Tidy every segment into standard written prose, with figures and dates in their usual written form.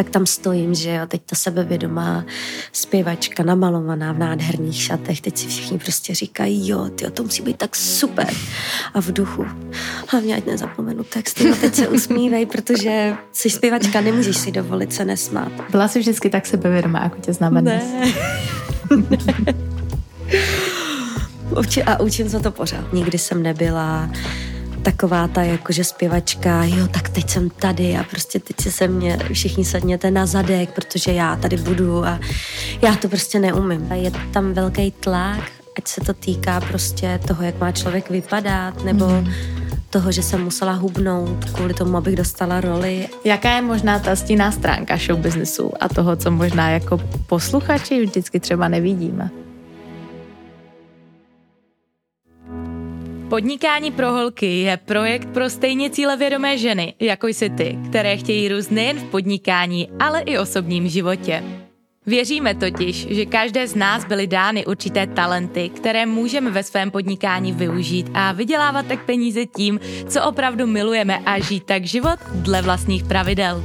tak tam stojím, že jo, teď ta sebevědomá zpěvačka namalovaná v nádherných šatech, teď si všichni prostě říkají, jo, to musí být tak super. A v duchu, hlavně ať nezapomenu text, jo, teď se usmívej, protože jsi zpěvačka, nemůžeš si dovolit se nesmát. Byla jsi vždycky tak sebevědomá, jako tě známe dnes. Ne. A učím se to pořád. Nikdy jsem nebyla taková ta jakože zpěvačka, jo, tak teď jsem tady a prostě teď všichni sedněte na zadek, protože já tady budu a já to prostě neumím. Je tam velký tlak, ať se to týká prostě toho, jak má člověk vypadat, nebo toho, že jsem musela hubnout kvůli tomu, abych dostala roli. Jaká je možná ta stinná stránka show businessu a toho, co možná jako posluchači vždycky třeba nevidíme? Podnikání pro holky je projekt pro stejně cílevědomé ženy, jako jsi ty, které chtějí růst nejen v podnikání, ale i osobním životě. Věříme totiž, že každé z nás byly dány určité talenty, které můžeme ve svém podnikání využít a vydělávat tak peníze tím, co opravdu milujeme a žít tak život dle vlastních pravidel.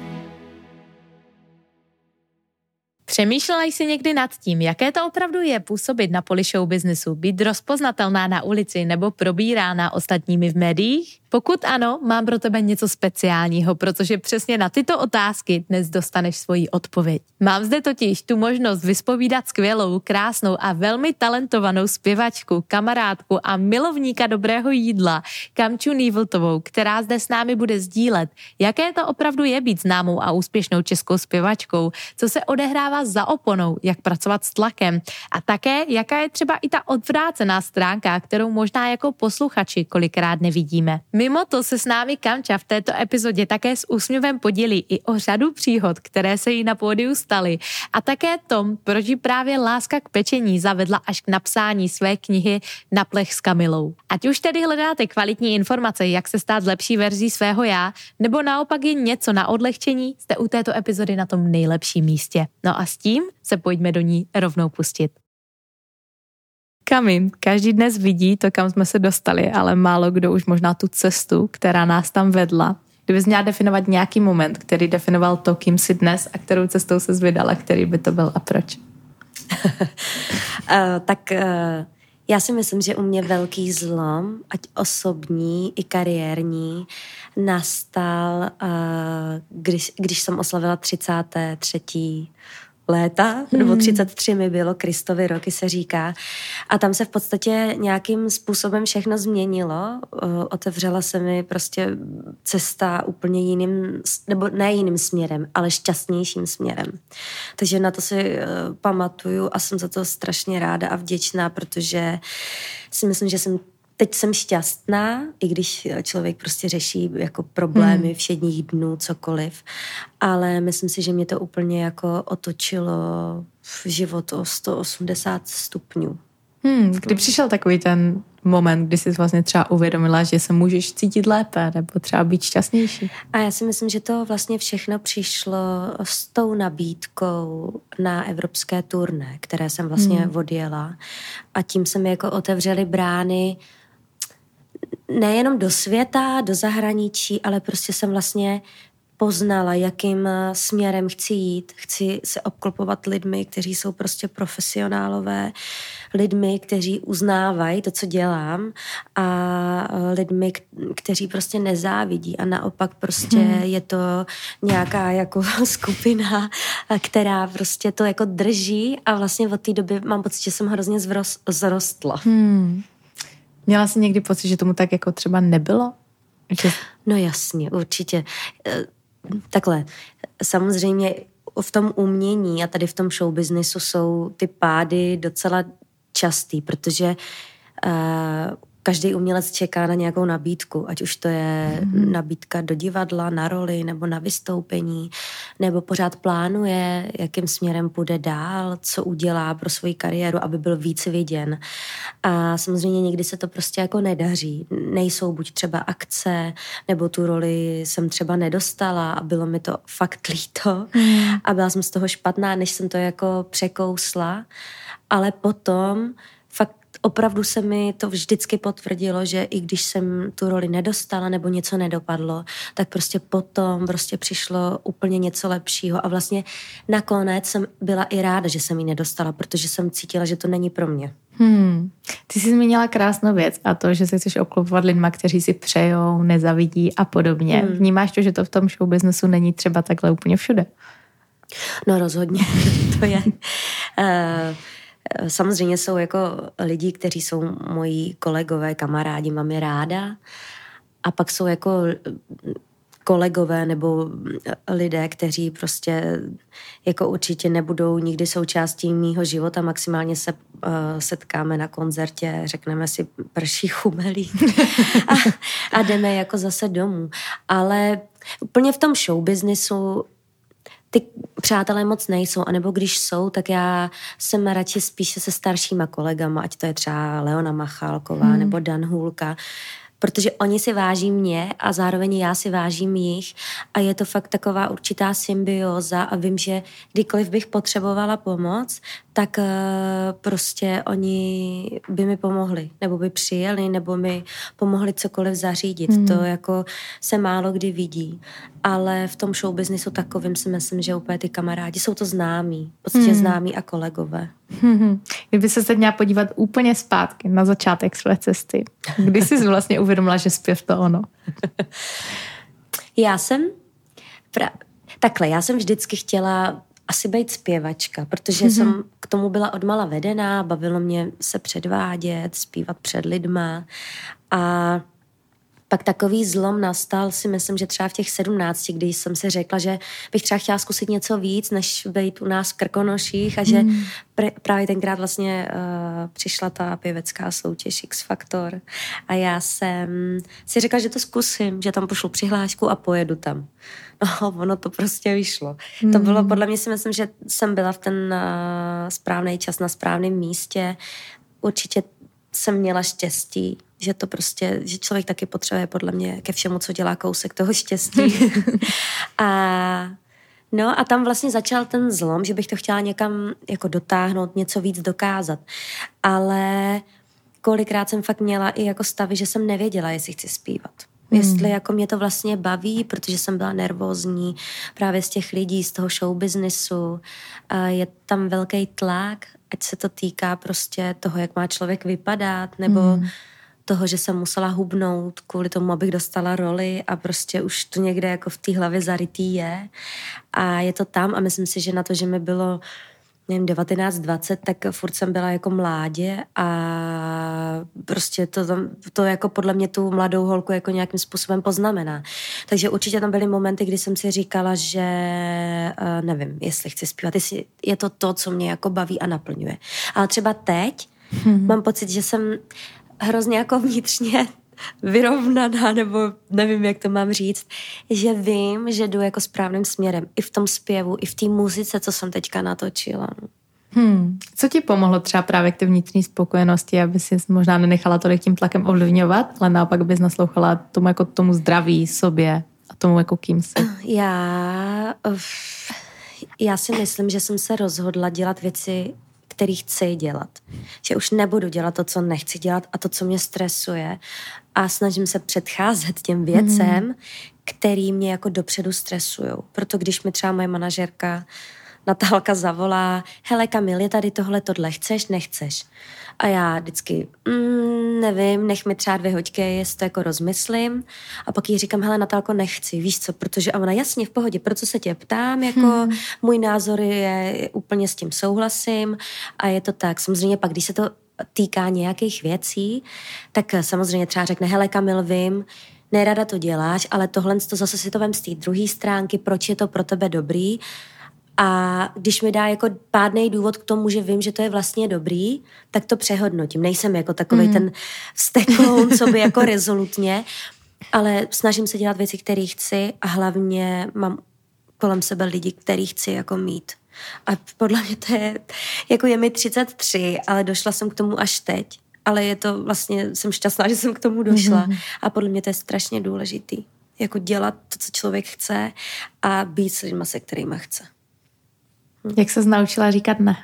Přemýšlela jsi někdy nad tím, jaké to opravdu je působit na poli show businessu, být rozpoznatelná na ulici nebo probírána ostatními v médiích? Pokud ano, mám pro tebe něco speciálního, protože přesně na tyto otázky dnes dostaneš svoji odpověď. Mám zde totiž tu možnost vyspovídat skvělou, krásnou a velmi talentovanou zpěvačku, kamarádku a milovníka dobrého jídla, Kamču Nývltovou, která zde s námi bude sdílet, jaké to opravdu je být známou a úspěšnou českou zpěvačkou, co se odehrává za oponou, jak pracovat s tlakem a také, jaká je třeba i ta odvrácená stránka, kterou možná jako posluchači kolikrát nevidíme. Mimo to se s námi Kamča v této epizodě také s úsměvem podělí i o řadu příhod, které se jí na pódiu staly, a také tom, proč ji právě láska k pečení zavedla až k napsání své knihy Na plech s Kamilou. Ať už tedy hledáte kvalitní informace, jak se stát lepší verzí svého já, nebo naopak je něco na odlehčení, jste u této epizody na tom nejlepším místě. No a s tím se pojďme do ní rovnou pustit. Kami, každý dnes vidí to, kam jsme se dostali, ale málo kdo už možná tu cestu, která nás tam vedla. Kdybys měla definovat nějaký moment, který definoval to, kým jsi dnes a kterou cestou se vydala, který by to byl a proč? Já si myslím, že u mě velký zlom, ať osobní i kariérní, nastal, když jsem oslavila 33. léta, nebo 33 mi bylo, Kristovi roky se říká. A tam se v podstatě nějakým způsobem všechno změnilo. Otevřela se mi prostě cesta úplně jiným, nebo ne jiným směrem, ale šťastnějším směrem. Takže na to si pamatuju a jsem za to strašně ráda a vděčná, protože si myslím, že teď jsem šťastná, i když člověk prostě řeší jako problémy všedních dnů, cokoliv, ale myslím si, že mě to úplně jako otočilo v život o 180 stupňů. Kdy přišel takový ten moment, kdy jsi vlastně třeba uvědomila, že se můžeš cítit lépe nebo třeba být šťastnější? A já si myslím, že to vlastně všechno přišlo s tou nabídkou na evropské turné, které jsem vlastně odjela, a tím se mi jako otevřely brány nejenom do světa, do zahraničí, ale prostě jsem vlastně poznala, jakým směrem chci jít. Chci se obklopovat lidmi, kteří jsou prostě profesionálové, lidmi, kteří uznávají to, co dělám, a lidmi, kteří prostě nezávidí, a naopak prostě je to nějaká jako skupina, která prostě to jako drží, a vlastně od té doby mám pocit, že jsem hrozně zrostla. Měla jsi někdy pocit, že tomu tak jako třeba nebylo? No jasně, určitě. Takhle, samozřejmě v tom umění a tady v tom showbiznisu jsou ty pády docela častý, protože každý umělec čeká na nějakou nabídku, ať už to je nabídka do divadla, na roli nebo na vystoupení, nebo pořád plánuje, jakým směrem půjde dál, co udělá pro svoji kariéru, aby byl víc viděn. A samozřejmě někdy se to prostě jako nedaří. Nejsou buď třeba akce, nebo tu roli jsem třeba nedostala a bylo mi to fakt líto a byla jsem z toho špatná, než jsem to jako překousla. Ale potom fakt opravdu se mi to vždycky potvrdilo, že i když jsem tu roli nedostala nebo něco nedopadlo, tak prostě potom prostě přišlo úplně něco lepšího, a vlastně nakonec jsem byla i ráda, že jsem ji nedostala, protože jsem cítila, že to není pro mě. Ty jsi zmínila krásnou věc, a to, že se chceš obklopovat lidma, kteří si přejou, nezavidí a podobně. Vnímáš to, že to v tom show businessu není třeba takhle úplně všude? No rozhodně, to je... Samozřejmě jsou jako lidi, kteří jsou moji kolegové, kamarádi, mám je ráda. A pak jsou jako kolegové nebo lidé, kteří prostě jako určitě nebudou nikdy součástí mýho života. Maximálně se setkáme na koncertě, řekneme si prší chumelí a jdeme jako zase domů. Ale úplně v tom show businessu ty přátelé moc nejsou, anebo když jsou, tak já jsem radši spíše se staršíma kolegama, ať to je třeba Leona Machálková nebo Dan Hůlka, protože oni si váží mě a zároveň já si vážím jich, a je to fakt taková určitá symbióza, a vím, že kdykoliv bych potřebovala pomoc, tak prostě oni by mi pomohli, nebo by přijeli, nebo mi pomohli cokoliv zařídit. To jako se málo kdy vidí. Ale v tom showbiznisu takovým si myslím, že úplně ty kamarádi jsou to známí, prostě známí a kolegové. Kdyby se teď měla podívat úplně zpátky na začátek své cesty, kdy jsi vlastně uvědomila, že zpěv to ono? Já jsem takhle, já jsem vždycky chtěla asi být zpěvačka, protože jsem k tomu byla odmala vedená, bavilo mě se předvádět, zpívat před lidma, a pak takový zlom nastal, si myslím, že třeba v těch 17, když jsem si řekla, že bych třeba chtěla zkusit něco víc, než být u nás v Krkonoších, a že právě tenkrát vlastně přišla ta pěvecká soutěž X Factor, a já jsem si řekla, že to zkusím, že tam pošlu přihlášku a pojedu tam. No, ono to prostě vyšlo. To bylo, podle mě si myslím, že jsem byla v ten správný čas na správném místě. Určitě jsem měla štěstí, že to prostě, že člověk taky potřebuje podle mě ke všemu, co dělá, kousek toho štěstí. A tam vlastně začal ten zlom, že bych to chtěla někam jako dotáhnout, něco víc dokázat. Ale kolikrát jsem fakt měla i jako stavy, že jsem nevěděla, jestli chci zpívat. Jestli jako mě to vlastně baví, protože jsem byla nervózní právě z těch lidí, z toho showbiznisu. Je tam velký tlak, ať se to týká prostě toho, jak má člověk vypadat, nebo toho, že jsem musela hubnout kvůli tomu, abych dostala roli, a prostě už to někde jako v té hlavě zarytý je. A je to tam, a myslím si, že na to, že mi bylo, nevím, 19, 20, tak furt jsem byla jako mládě, a prostě to jako podle mě tu mladou holku jako nějakým způsobem poznamená. Takže určitě tam byly momenty, kdy jsem si říkala, že nevím, jestli chci zpívat, jestli je to, co mě jako baví a naplňuje. Ale třeba teď mám pocit, že jsem hrozně jako vnitřně vyrovnaná, nebo nevím, jak to mám říct, že vím, že jdu jako správným směrem. I v tom zpěvu, i v té muzice, co jsem teďka natočila. Co ti pomohlo třeba právě k té vnitřní spokojenosti, aby jsi možná nenechala tolik tím tlakem ovlivňovat, ale naopak bys naslouchala tomu, jako tomu zdraví sobě a tomu, jako kým jsi? Já si myslím, že jsem se rozhodla dělat věci, který chci dělat. Že už nebudu dělat to, co nechci dělat a to, co mě stresuje. A snažím se předcházet těm věcem, který mě jako dopředu stresují. Proto když mi třeba moje manažerka Natálka zavolá, hele Kamil, je tady tohle, chceš, nechceš? A já vždycky, nevím, nech mi třeba 2 hoďky, jestli to jako rozmyslím. A pak jí říkám, hele Natálko, nechci, víš co, protože a ona jasně v pohodě, proto se tě ptám, jako můj názor je, úplně s tím souhlasím a je to tak. Samozřejmě pak, když se to týká nějakých věcí, tak samozřejmě třeba řekne, hele Kamil, vím, nerada to děláš, ale tohle to zase si to vem z té druhé stránky, proč je to pro tebe dobrý. A když mi dá jako pádnej důvod k tomu, že vím, že to je vlastně dobrý, tak to přehodnotím. Nejsem jako takovej ten vztekloun, co by jako rezolutně, ale snažím se dělat věci, které chci a hlavně mám kolem sebe lidi, který chci jako mít. A podle mě to je, jako je mi 33, ale došla jsem k tomu až teď. Ale je to vlastně, jsem šťastná, že jsem k tomu došla. A podle mě to je strašně důležitý. Jako dělat to, co člověk chce a být s lidma, se kterýma chce. Jak se naučila říkat ne?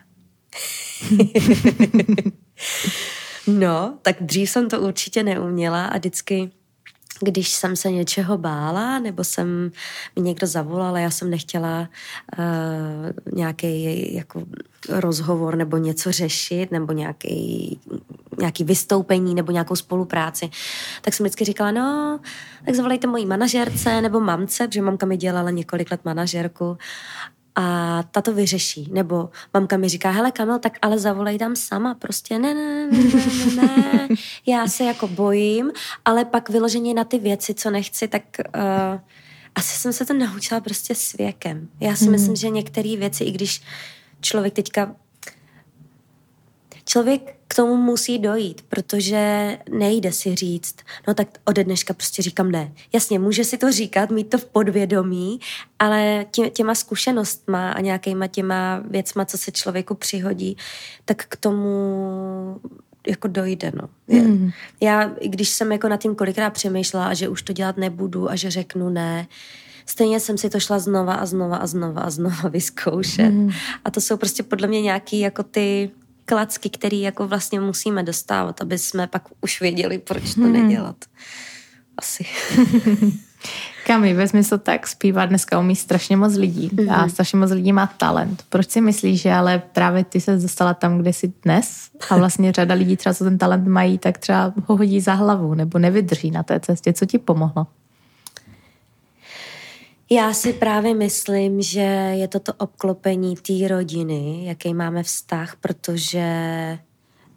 No, tak dřív jsem to určitě neuměla a vždycky, když jsem se něčeho bála, nebo jsem mi někdo zavolala, já jsem nechtěla nějaký jako rozhovor nebo něco řešit, nebo nějaký vystoupení, nebo nějakou spolupráci, tak jsem vždycky říkala, no, tak zavolejte mojí manažerce nebo mamce, protože mamka mi dělala několik let manažerku, a ta to vyřeší. Nebo mamka mi říká, hele Kamil, tak ale zavolej tam sama. Prostě ne. Já se jako bojím, ale pak vyloženě na ty věci, co nechci, tak asi jsem se to naučila prostě s věkem. Já si myslím, že některé věci, i když člověk k tomu musí dojít, protože nejde si říct, no tak ode dneška prostě říkám ne. Jasně, může si to říkat, mít to v podvědomí, ale těma zkušenostma a nějakýma těma věcma, co se člověku přihodí, tak k tomu jako dojde, no. Já, když jsem jako nad tím kolikrát přemýšlela a že už to dělat nebudu a že řeknu ne, stejně jsem si to šla znova vyzkoušet. A to jsou prostě podle mě nějaký jako ty klacky, který jako vlastně musíme dostávat, aby jsme pak už věděli, proč to nedělat. Asi. Kami, vezmi to tak, zpívá dneska umí strašně moc lidí a strašně moc lidí má talent. Proč si myslíš, že ale právě ty se dostala tam, kde jsi dnes a vlastně řada lidí třeba, co ten talent mají, tak třeba ho hodí za hlavu nebo nevydrží na té cestě. Co ti pomohlo? Já si právě myslím, že je to obklopení té rodiny, jaký máme vztah, protože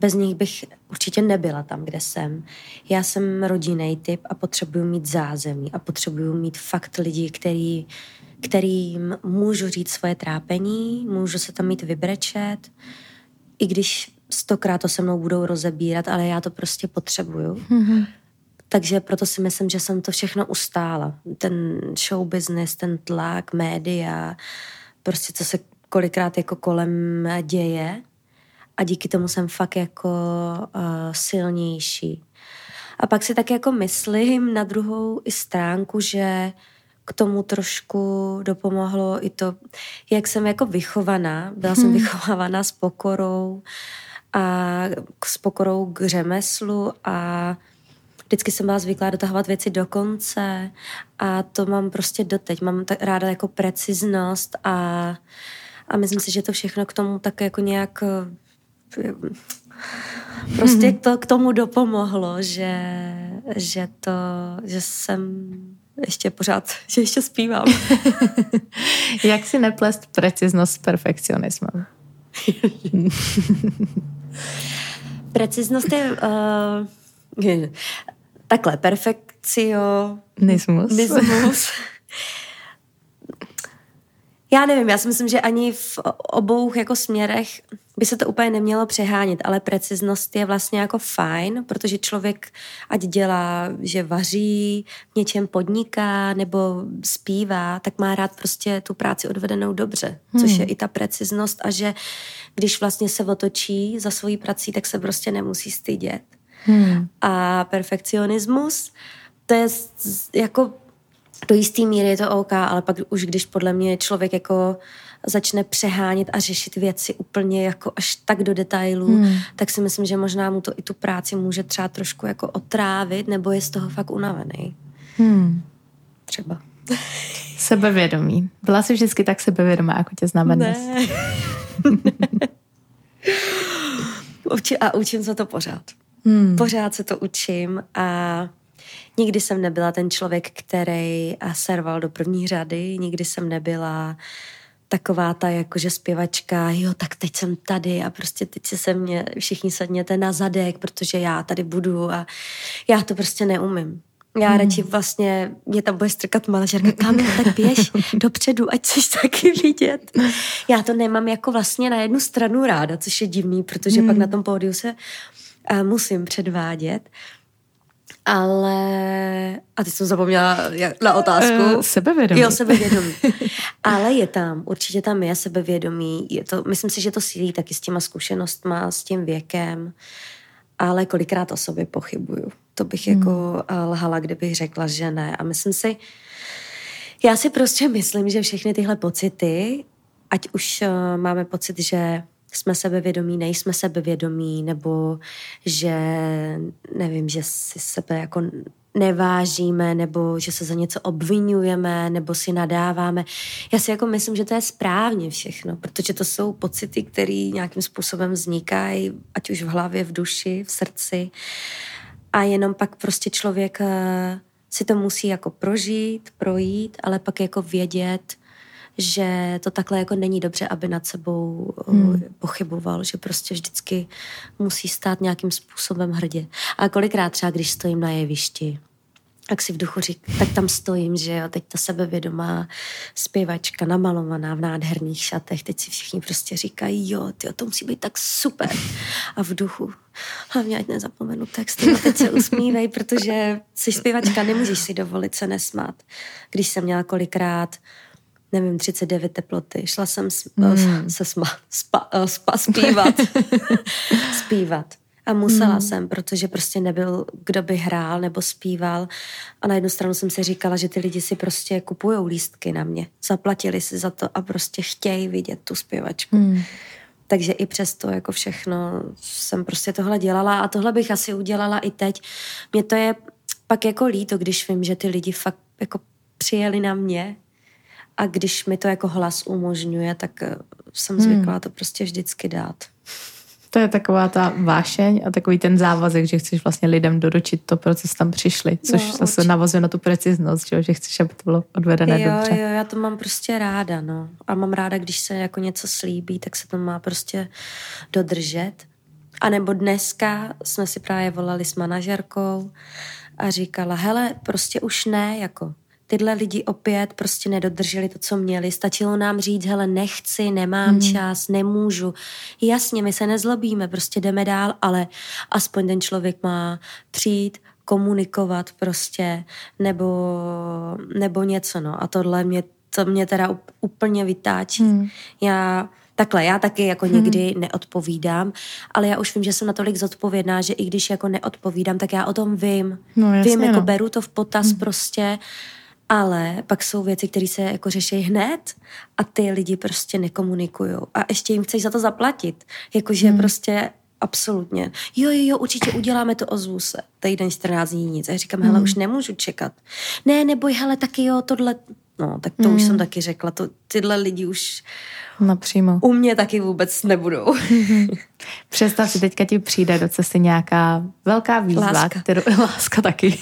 bez nich bych určitě nebyla tam, kde jsem. Já jsem rodinný typ a potřebuju mít zázemí a potřebuju mít fakt lidi, kterým můžu říct svoje trápení, můžu se tam mít vybrečet, i když 100krát to se mnou budou rozebírat, ale já to prostě potřebuju. Takže proto si myslím, že jsem to všechno ustála. Ten show business, ten tlak, média, prostě co se kolikrát jako kolem děje a díky tomu jsem fakt jako silnější. A pak si tak jako myslím na druhou i stránku, že k tomu trošku dopomohlo i to, jak jsem jako vychovaná. Byla jsem vychovávaná s pokorou k řemeslu a vždycky jsem byla zvyklá dotahovat věci do konce a to mám prostě doteď. Mám ráda jako preciznost a myslím si, že to všechno k tomu tak jako nějak prostě to k tomu dopomohlo, že jsem ještě pořád, že ještě zpívám. Jak si neplést preciznost s perfekcionismem? Preciznost je... Takhle, perfekcionismus. Já nevím, já si myslím, že ani v obou jako směrech by se to úplně nemělo přehánět, ale preciznost je vlastně jako fajn, protože člověk ať dělá, že vaří, v něčem podniká nebo zpívá, tak má rád prostě tu práci odvedenou dobře, což je i ta preciznost a že když vlastně se otočí za svojí prací, tak se prostě nemusí stydět. A perfekcionismus, to je jako do jistý míry je to OK, ale pak už když podle mě člověk jako začne přehánět a řešit věci úplně jako až tak do detailů, tak si myslím, že možná mu to i tu práci může třeba trošku jako otrávit, nebo je z toho fakt unavený. Třeba. Sebevědomí. Byla jsi vždycky tak sebevědomá, jako tě znám dnes? Ne. A učím se to pořád. Pořád se to učím a nikdy jsem nebyla ten člověk, který serval do první řady, nikdy jsem nebyla taková ta jakože zpěvačka, jo, tak teď jsem tady a prostě teď se mě všichni sedněte na zadek, protože já tady budu a já to prostě neumím. Já radši vlastně, mě tam bude strkat manažerka, Kamil, tak běž dopředu, ať jsi taky vidět. Já to nemám jako vlastně na jednu stranu ráda, což je divný, protože pak na tom pódiu se musím předvádět. Ale... A teď jsem zapomněla na otázku. Sebevědomí. Jo, sebevědomí. Ale je tam, určitě tam je sebevědomí. Je to, myslím si, že to sílí taky s těma zkušenostma, s tím věkem. Ale kolikrát o sobě pochybuju. To bych jako lhala, kdybych řekla, že ne. A myslím si, já si prostě myslím, že všechny tyhle pocity, ať už máme pocit, že jsme sebevědomí, nejsme sebevědomí, nebo že nevím, že si sebe jako nevážíme, nebo že se za něco obvinujeme, nebo si nadáváme. Já si jako myslím, že to je správně všechno, protože to jsou pocity, které nějakým způsobem vznikají, ať už v hlavě, v duši, v srdci. A jenom pak prostě člověk si to musí jako prožít, projít, ale pak jako vědět, že to takhle jako není dobře, aby nad sebou pochyboval, že prostě vždycky musí stát nějakým způsobem hrdě. A kolikrát třeba, když stojím na jevišti, tak si v duchu říkám, tak tam stojím, že jo, teď ta sebevědomá zpěvačka namalovaná v nádherných šatech, teď si všichni prostě říkají, jo, tyjo, to musí být tak super. A v duchu, hlavně ať nezapomenu text, teď se usmívej, protože jsi zpěvačka, nemůžeš si dovolit se nesmát. Když jsem měla kolikrát 39 teploty. Šla jsem zpívat. A musela jsem, protože prostě nebyl, kdo by hrál nebo zpíval. A na jednu stranu jsem si říkala, že ty lidi si prostě kupujou lístky na mě. Zaplatili si za to a prostě chtějí vidět tu zpěvačku. Takže i přesto jako všechno jsem prostě tohle dělala a tohle bych asi udělala i teď. Mně to je pak jako líto, když vím, že ty lidi fakt jako přijeli na mě. A když mi to jako hlas umožňuje, tak jsem zvyklá to prostě vždycky dát. To je taková ta vášeň a takový ten závazek, že chceš vlastně lidem doručit to, pro co tam přišli, což no, zase navazuje na tu preciznost, že chceš, aby to bylo odvedené dobře. Jo, já to mám prostě ráda, no. A mám ráda, když se jako něco slíbí, tak se to má prostě dodržet. A nebo dneska jsme si právě volali s manažerkou a říkala, hele, prostě už ne, jako... Tyhle lidi opět prostě nedodrželi to, co měli. Stačilo nám říct, hele, nechci, nemám čas, nemůžu. Jasně, my se nezlobíme, prostě jdeme dál, ale aspoň ten člověk má přijít, komunikovat prostě, nebo něco, no. A tohle mě teda úplně vytáčí. Já taky jako někdy neodpovídám, ale já už vím, že jsem natolik zodpovědná, že i když jako neodpovídám, tak já o tom vím. No, jasně, vím, jako beru to v potaz prostě. Ale pak jsou věci, které se jako řeší hned a ty lidi prostě nekomunikujou. A ještě jim chceš za to zaplatit. Jakože prostě absolutně. Jo, určitě uděláme to, ozvu se. Týden 14 dní nic. A říkám, hele, už nemůžu čekat. Ne, neboj, hele, taky jo, tohle... No, tak to už jsem taky řekla. Tyhle lidi už napřímo u mě taky vůbec nebudou. Představ si, teďka ti přijde do cesty nějaká velká výzva, láska taky,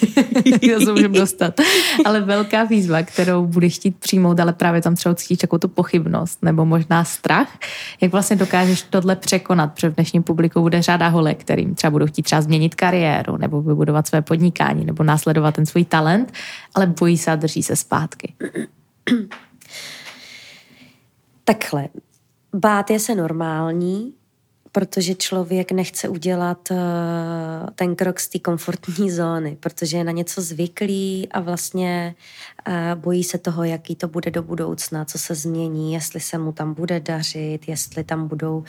já se můžu dostat, ale velká výzva, kterou budeš chtít přijmout, ale právě tam třeba cítíš takovou tu pochybnost nebo možná strach. Jak vlastně dokážeš tohle překonat? Protože v dnešním publiku bude řada holek, kterým třeba budou chtít třeba změnit kariéru nebo vybudovat své podnikání nebo následovat ten svůj talent, ale bojí se a drží se zpátky. Takhle, bát je se normální, protože člověk nechce udělat ten krok z té komfortní zóny, protože je na něco zvyklý a vlastně bojí se toho, jaký to bude do budoucna, co se změní, jestli se mu tam bude dařit, jestli tam budou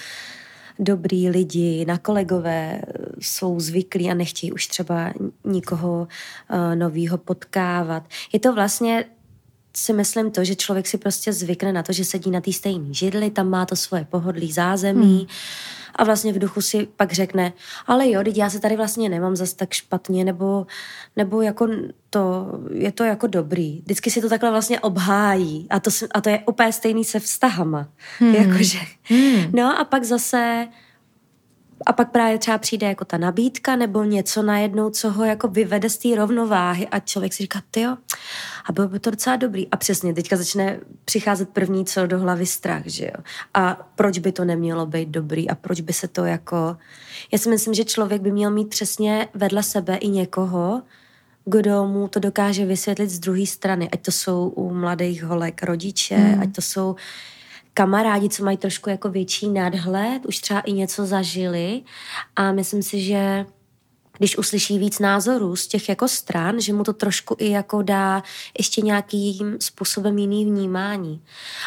dobrý lidi, na kolegové jsou zvyklí a nechtějí už třeba nikoho novýho potkávat. Je to vlastně si myslím to, že člověk si prostě zvykne na to, že sedí na té stejné židli, tam má to svoje pohodlí zázemí a vlastně v duchu si pak řekne, ale jo, teď já se tady vlastně nemám zas tak špatně, nebo jako to, je to jako dobrý. Vždycky si to takhle vlastně obhájí a to je úplně stejný se vztahama. Jakože. No a pak zase... A pak právě třeba přijde jako ta nabídka nebo něco najednou, co ho jako vyvede z té rovnováhy a člověk si říká, tyjo, a bylo by to docela dobrý. A přesně, teďka začne přicházet první co do hlavy strach, že jo. A proč by to nemělo být dobrý a proč by se to jako... Já si myslím, že člověk by měl mít přesně vedle sebe i někoho, kdo mu to dokáže vysvětlit z druhé strany. Ať to jsou u mladých holek rodiče, ať to jsou... kamarádi, co mají trošku jako větší nadhled, už třeba i něco zažili a myslím si, že když uslyší víc názorů z těch jako stran, že mu to trošku i jako dá ještě nějakým způsobem jiný vnímání.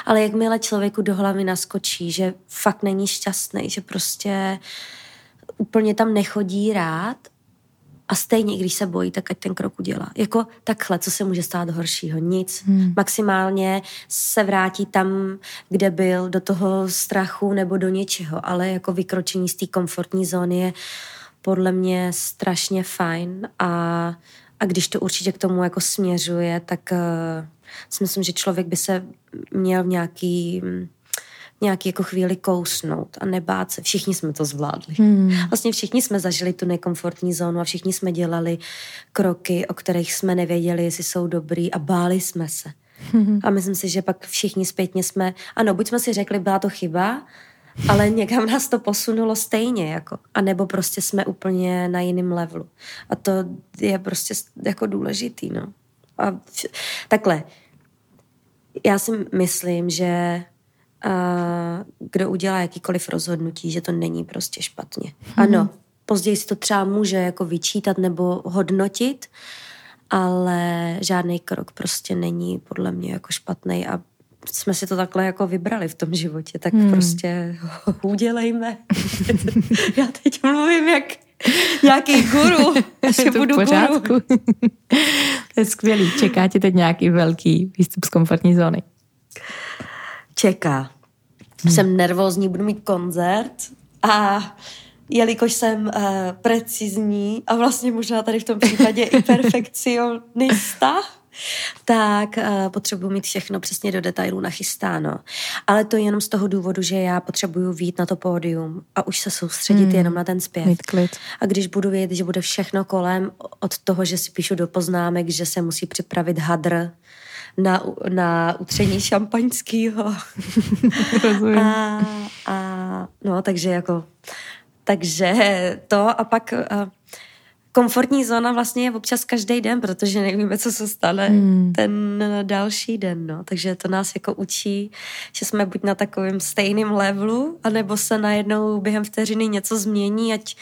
Ale jakmile člověku do hlavy naskočí, že fakt není šťastný, že prostě úplně tam nechodí rád a stejně, i když se bojí, tak ať ten krok udělá. Jako takhle, co se může stát horšího? Nic. Maximálně se vrátí tam, kde byl, do toho strachu nebo do něčeho, ale jako vykročení z té komfortní zóny je podle mě strašně fajn a když to určitě k tomu jako směřuje, tak si myslím, že člověk by se měl v nějaký jako chvíli kousnout a nebát se. Všichni jsme to zvládli. Vlastně všichni jsme zažili tu nekomfortní zónu a všichni jsme dělali kroky, o kterých jsme nevěděli, jestli jsou dobrý a báli jsme se. A myslím si, že pak všichni zpětně jsme, ano, buď jsme si řekli, byla to chyba, ale někam nás to posunulo stejně, jako. A nebo prostě jsme úplně na jiném levelu. A to je prostě jako důležitý, no. A takhle. Já si myslím, že kdo udělá jakýkoliv rozhodnutí, že to není prostě špatně. Ano, později si to třeba může jako vyčítat nebo hodnotit, ale žádný krok prostě není podle mě jako špatnej a jsme si to takhle jako vybrali v tom životě, tak prostě udělejme. Já teď mluvím jak nějaký guru, ještě budu guru. To je skvělý. Čeká tě teď nějaký velký výstup z komfortní zóny? Čeká. Jsem nervózní, budu mít koncert a jelikož jsem precizní a vlastně možná tady v tom případě i perfekcionista, tak potřebuji mít všechno přesně do detailů nachystáno. Ale to jenom z toho důvodu, že já potřebuju vyjít na to pódium a už se soustředit jenom na ten zpěv. Mít klid. A když budu vědět, že bude všechno kolem od toho, že si píšu do poznámek, že se musí připravit hadr, na utření šampaňskýho. No, takže to a pak komfortní zóna vlastně je občas každý den, protože nevíme, co se stane ten další den, no. Takže to nás jako učí, že jsme buď na takovém stejném levelu, anebo se najednou během vteřiny něco změní, ať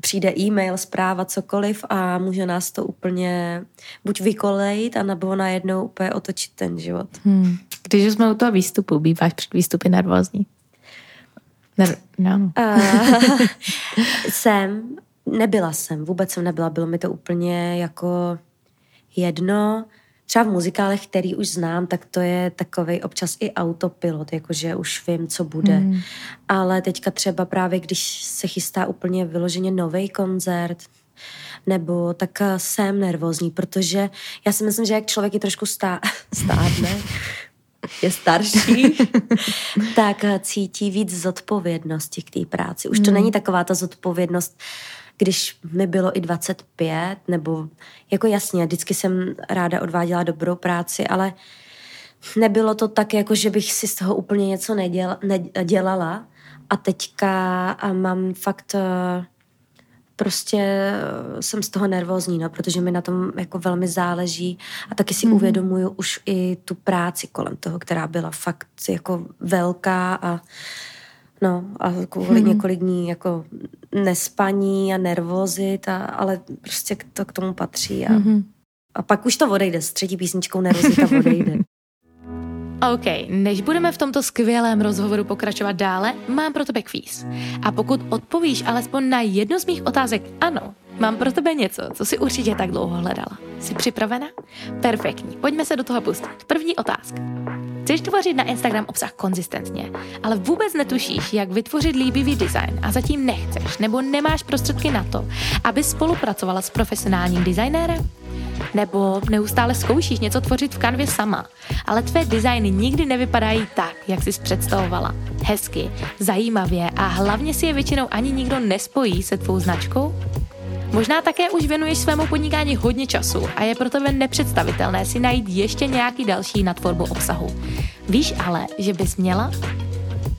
přijde e-mail, zpráva, cokoliv a může nás to úplně buď vykolejit, anebo najednou úplně otočit ten život. Když jsme u toho výstupu, býváš před výstupy nervózní? No. Nebyla jsem, bylo mi to úplně jako jedno. Třeba v muzikálech, který už znám, tak to je takovej občas i autopilot, jakože už vím, co bude. Ale teďka třeba právě, když se chystá úplně vyloženě novej koncert, nebo tak jsem nervózní, protože já si myslím, že jak člověk je trošku stárne, je starší, tak cítí víc zodpovědnosti k té práci. Už to není taková ta zodpovědnost, když mi bylo i 25, nebo jako jasně, vždycky jsem ráda odváděla dobrou práci, ale nebylo to tak, jako že bych si z toho úplně něco nedělala a teďka mám fakt, prostě jsem z toho nervózní, no, protože mi na tom jako velmi záleží a taky si uvědomuju už i tu práci kolem toho, která byla fakt jako velká a no a kvůli několik dní jako nespaní a nervozit, ale prostě to k tomu patří a pak už to odejde, s třetí písničkou nervozita odejde. OK, než budeme v tomto skvělém rozhovoru pokračovat dále, mám pro tebe kvíz. A pokud odpovíš alespoň na jednu z mých otázek ano, Mám pro tebe něco, co si určitě tak dlouho hledala. Jsi připravena? Perfektní, pojďme se do toho pustit. První otázka. Chceš tvořit na Instagram obsah konzistentně, ale vůbec netušíš, jak vytvořit líbivý design a zatím nechceš nebo nemáš prostředky na to, aby spolupracovala s profesionálním designérem? Nebo neustále zkoušíš něco tvořit v kanvě sama, ale tvé designy nikdy nevypadají tak, jak jsi představovala. Hezky, zajímavě a hlavně si je většinou ani nikdo nespojí se tvou značkou? Možná také už věnuješ svému podnikání hodně času a je pro tebe nepředstavitelné si najít ještě nějaký další na tvorbu obsahu. Víš ale, že bys měla?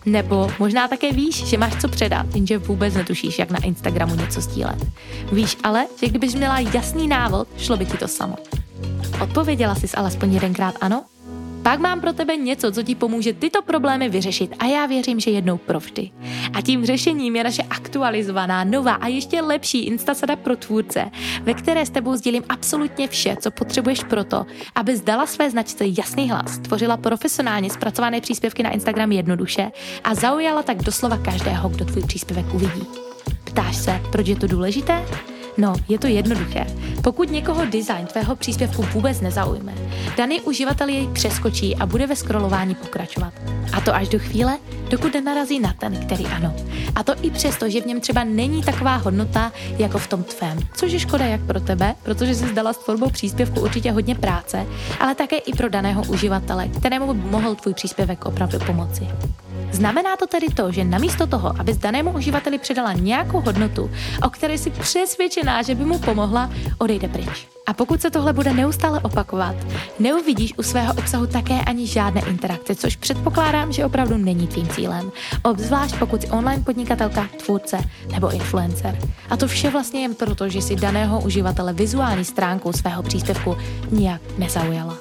Nebo možná také víš, že máš co předat, jenže vůbec netušíš, jak na Instagramu něco sdílet. Víš ale, že kdybys měla jasný návod, šlo by ti to samo. Odpověděla jsi alespoň jedenkrát ano? Pak mám pro tebe něco, co ti pomůže tyto problémy vyřešit a já věřím, že jednou provždy. A tím řešením je naše aktualizovaná, nová a ještě lepší Instasada pro tvůrce, ve které s tebou sdílím absolutně vše, co potřebuješ proto, abys dala své značce jasný hlas, tvořila profesionálně zpracované příspěvky na Instagram jednoduše a zaujala tak doslova každého, kdo tvůj příspěvek uvidí. Ptáš se, proč je to důležité? No, je to jednoduché. Pokud někoho design tvého příspěvku vůbec nezaujme, daný uživatel jej přeskočí a bude ve scrollování pokračovat. A to až do chvíle, dokud nenarazí na ten, který ano. A to i přesto, že v něm třeba není taková hodnota jako v tom tvém. Což je škoda jak pro tebe, protože jsi dala s tvorbou příspěvku určitě hodně práce, ale také i pro daného uživatele, kterému by mohl tvůj příspěvek opravdu pomoci. Znamená to tedy to, že namísto toho, abys danému uživateli předala nějakou hodnotu, o které jsi přesvědčená, že by mu pomohla, odejde pryč. A pokud se tohle bude neustále opakovat, neuvidíš u svého obsahu také ani žádné interakce, což předpokládám, že opravdu není tvým cílem. Obzvlášť pokud jsi online podnikatelka, tvůrce nebo influencer. A to vše vlastně jen proto, že si daného uživatele vizuální stránkou svého příspěvku nijak nezaujala.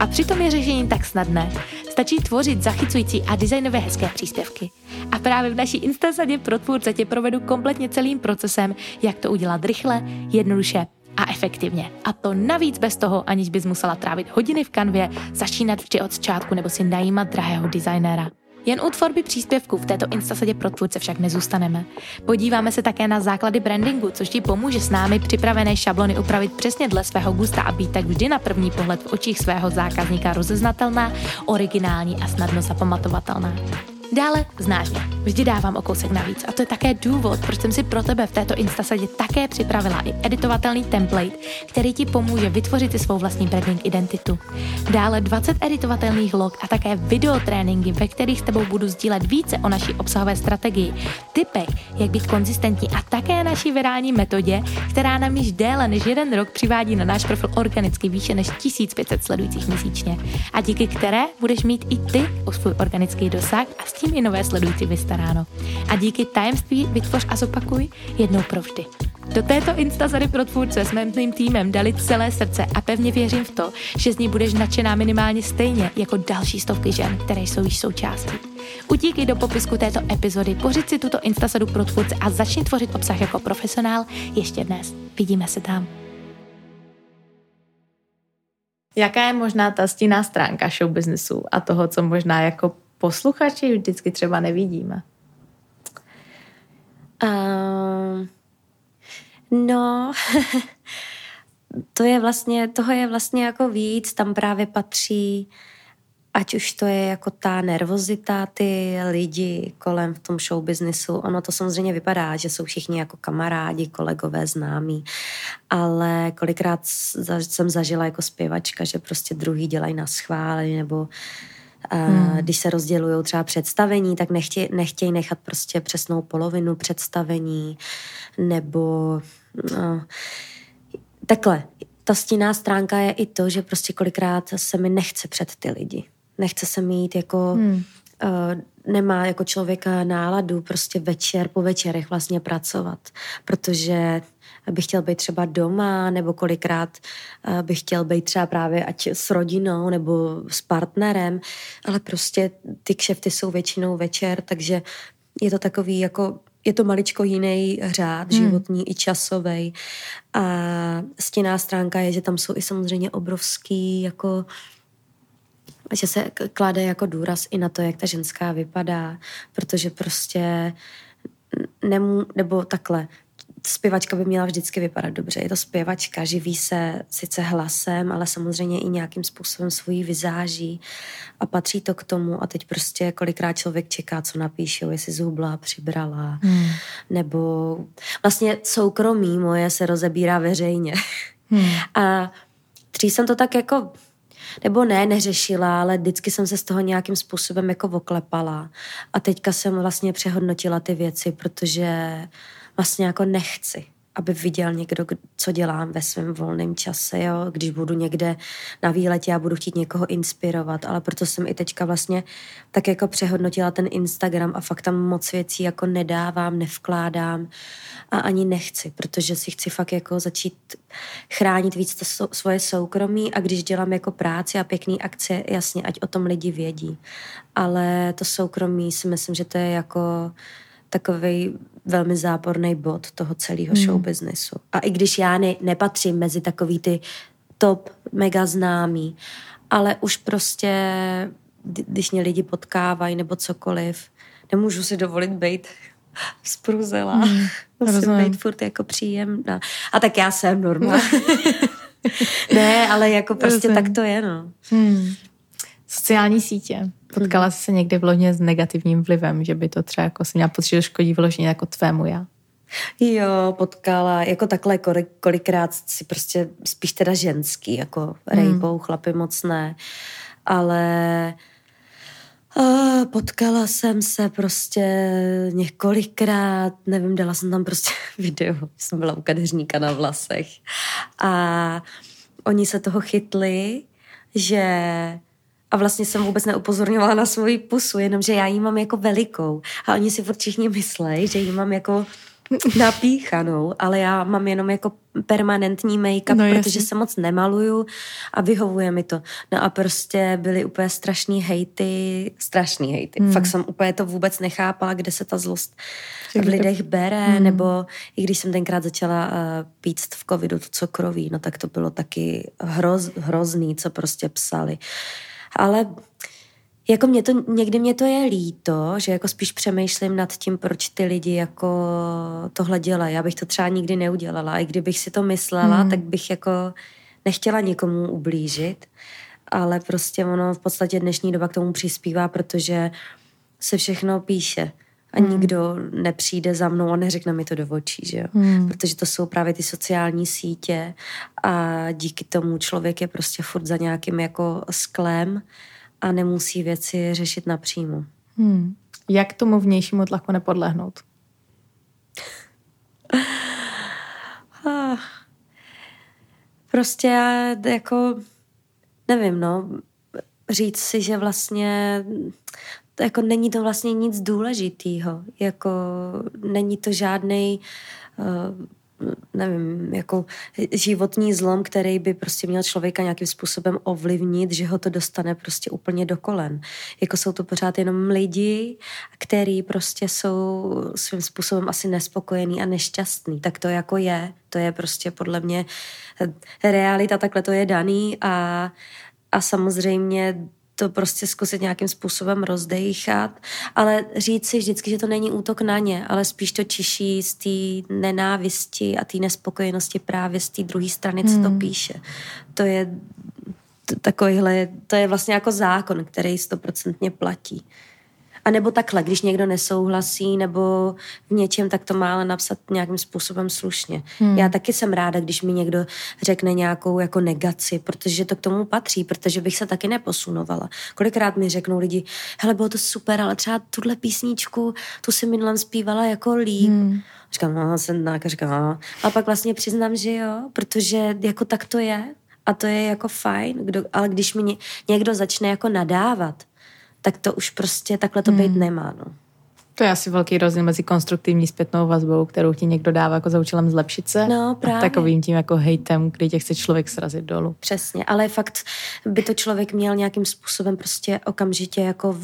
A přitom je řešení tak snadné. Stačí tvořit zachycující a designově hezké příspěvky. A právě v naší Instasadě pro tvůrce tě provedu kompletně celým procesem, jak to udělat rychle, jednoduše a efektivně. A to navíc bez toho, aniž bys musela trávit hodiny v kanvě, začínat vždy od začátku nebo si najímat drahého designéra. Jen u tvorby příspěvků v této Instasadě pro tvůrce však nezůstaneme. Podíváme se také na základy brandingu, což ti pomůže s námi připravené šablony upravit přesně dle svého gusta a být tak vždy na první pohled v očích svého zákazníka rozeznatelná, originální a snadno zapamatovatelná. Dále znáš mě. Vždy dávám o kousek navíc a to je také důvod, proč jsem si pro tebe v této Instasadě také připravila i editovatelný template, který ti pomůže vytvořit si svou vlastní branding identitu. Dále 20 editovatelných log a také videotréninky, ve kterých s tebou budu sdílet více o naší obsahové strategii, tipech, jak být konzistentní a také naší virální metodě, která nám již déle než 1 rok přivádí na náš profil organicky výše než 1500 sledujících měsíčně a díky které budeš mít i ty o svůj organický dosah a tím i nové sledující vystaráno. A díky tajemství vytvoř a zopakuj jednou provždy. Do této Instasady pro tvůrce s mým týmem dali celé srdce a pevně věřím v to, že z ní budeš nadšená minimálně stejně jako další stovky žen, které jsou již součástí. Utíkej do popisku této epizody, pořiď si tuto Instasadu pro tvůrce a začni tvořit obsah jako profesionál ještě dnes. Vidíme se tam. Jaká je možná ta stinná stránka show businessu a toho, co možná jako posluchači vždycky třeba nevidíme? No, toho je vlastně jako víc, tam právě patří, ať už to je jako ta nervozita, ty lidi kolem v tom show businessu, ono to samozřejmě vypadá, že jsou všichni jako kamarádi, kolegové, známí, ale kolikrát jsem zažila jako zpěvačka, že prostě druhý dělají na schválení nebo když se rozdělují třeba představení, tak nechtějí nechat prostě přesnou polovinu představení nebo takhle. Ta stinná stránka je i to, že prostě kolikrát se mi nechce před ty lidi. Nechce se mi jít jako nemá jako člověka náladu prostě večer po večerech vlastně pracovat, protože bych chtěl být třeba doma, nebo kolikrát bych chtěl být třeba právě ať s rodinou, nebo s partnerem, ale prostě ty kšefty jsou většinou večer, takže je to takový jako, je to maličko jiný řád životní i časový. A stinná stránka je, že tam jsou i samozřejmě obrovský jako, že se klade jako důraz i na to, jak ta ženská vypadá, protože prostě nebo takhle, zpěvačka by měla vždycky vypadat dobře. Je to zpěvačka, živí se sice hlasem, ale samozřejmě i nějakým způsobem svojí vizáží a patří to k tomu. A teď prostě kolikrát člověk čeká, co napíšou, jestli zhubla, přibrala, nebo vlastně soukromí moje se rozebírá veřejně. A dřív jsem to tak jako, nebo ne, neřešila, ale vždycky jsem se z toho nějakým způsobem jako oklepala. A teďka jsem vlastně přehodnotila ty věci, protože vlastně jako nechci, aby viděl někdo, co dělám ve svém volném čase, jo? Když budu někde na výletě a budu chtít někoho inspirovat, ale proto jsem i teďka vlastně tak jako přehodnotila ten Instagram a fakt tam moc věcí jako nedávám, nevkládám a ani nechci, protože si chci fakt jako začít chránit víc to svoje soukromí a když dělám jako práci a pěkný akce, jasně, ať o tom lidi vědí. Ale to soukromí si myslím, že to je jako takovej velmi záporný bod toho celého show businessu. A i když já nepatřím mezi takový ty top mega známý, ale už prostě, když mě lidi potkávají nebo cokoliv, nemůžu si dovolit být zpruzela. Musím být furt jako příjemná. A tak já jsem normální. Ne, ale jako prostě tak to je, no. Sociální sítě. Potkala jsi se někdy vložně s negativním vlivem, že by to třeba jako si měla pocit, že škodí vložně jako tvému já? Jo, potkala, jako takhle kolikrát si prostě spíš teda ženský, jako rejbou, chlapy moc ne, ale potkala jsem se prostě několikrát, nevím, dala jsem tam prostě video, jsem byla u kadeřníka na vlasech a oni se toho chytli, že a vlastně jsem vůbec neupozorňovala na svoji pusu, jenomže já ji mám jako velikou. A oni si všichni myslejí, že ji mám jako napíchanou, ale já mám jenom jako permanentní make-up, no, protože se moc nemaluju a vyhovuje mi to. No a prostě byly úplně strašný hejty. Fakt jsem úplně to vůbec nechápala, kde se ta zlost v lidech bere, nebo i když jsem tenkrát začala píct v covidu to cukroví, no tak to bylo taky hrozný, co prostě psali. Ale jako někdy mě to je líto, že jako spíš přemýšlím nad tím, proč ty lidi jako tohle dělají. Já bych to třeba nikdy neudělala. I kdybych si to myslela, tak bych jako nechtěla nikomu ublížit. Ale prostě ono v podstatě dnešní doba k tomu přispívá, protože se všechno píše. A nikdo nepřijde za mnou a neřekne mi to do očí, že jo? Protože to jsou právě ty sociální sítě a díky tomu člověk je prostě furt za nějakým jako sklem a nemusí věci řešit napřímo. Jak tomu vnějšímu tlaku nepodlehnout? Prostě já jako nevím, no, říct si, že vlastně jako není to vlastně nic důležitýho, jako není to žádnej, nevím, jako životní zlom, který by prostě měl člověka nějakým způsobem ovlivnit, že ho to dostane prostě úplně do kolen. Jako jsou to pořád jenom lidi, který prostě jsou svým způsobem asi nespokojení a nešťastní. Tak to jako je, to je prostě podle mě realita, takhle to je daný a samozřejmě to prostě zkusit nějakým způsobem rozdejchat, ale říct si vždycky, že to není útok na ně, ale spíš to čiší z té nenávisti a té nespokojenosti právě z té druhé strany, co to píše. To je vlastně jako zákon, který 100% platí. A nebo takhle, když někdo nesouhlasí nebo v něčem, tak to má ale napsat nějakým způsobem slušně. Já taky jsem ráda, když mi někdo řekne nějakou jako negaci, protože to k tomu patří, protože bych se taky neposunovala. Kolikrát mi řeknou lidi, hele, bylo to super, ale třeba tuhle písničku, tu si minulem zpívala jako líp. Říkám, no, sednáka, říkám, a pak vlastně přiznám, že jo, protože jako tak to je a to je jako fajn, ale když mi někdo začne jako nadávat, tak to už prostě takhle to být nemá, no. To je asi velký rozdíl mezi konstruktivní zpětnou vazbou, kterou ti někdo dává jako za účelem zlepšit se, no, a takovým tím jako hejtem, kdy tě chce člověk srazit dolů. Přesně, ale fakt by to člověk měl nějakým způsobem prostě okamžitě jako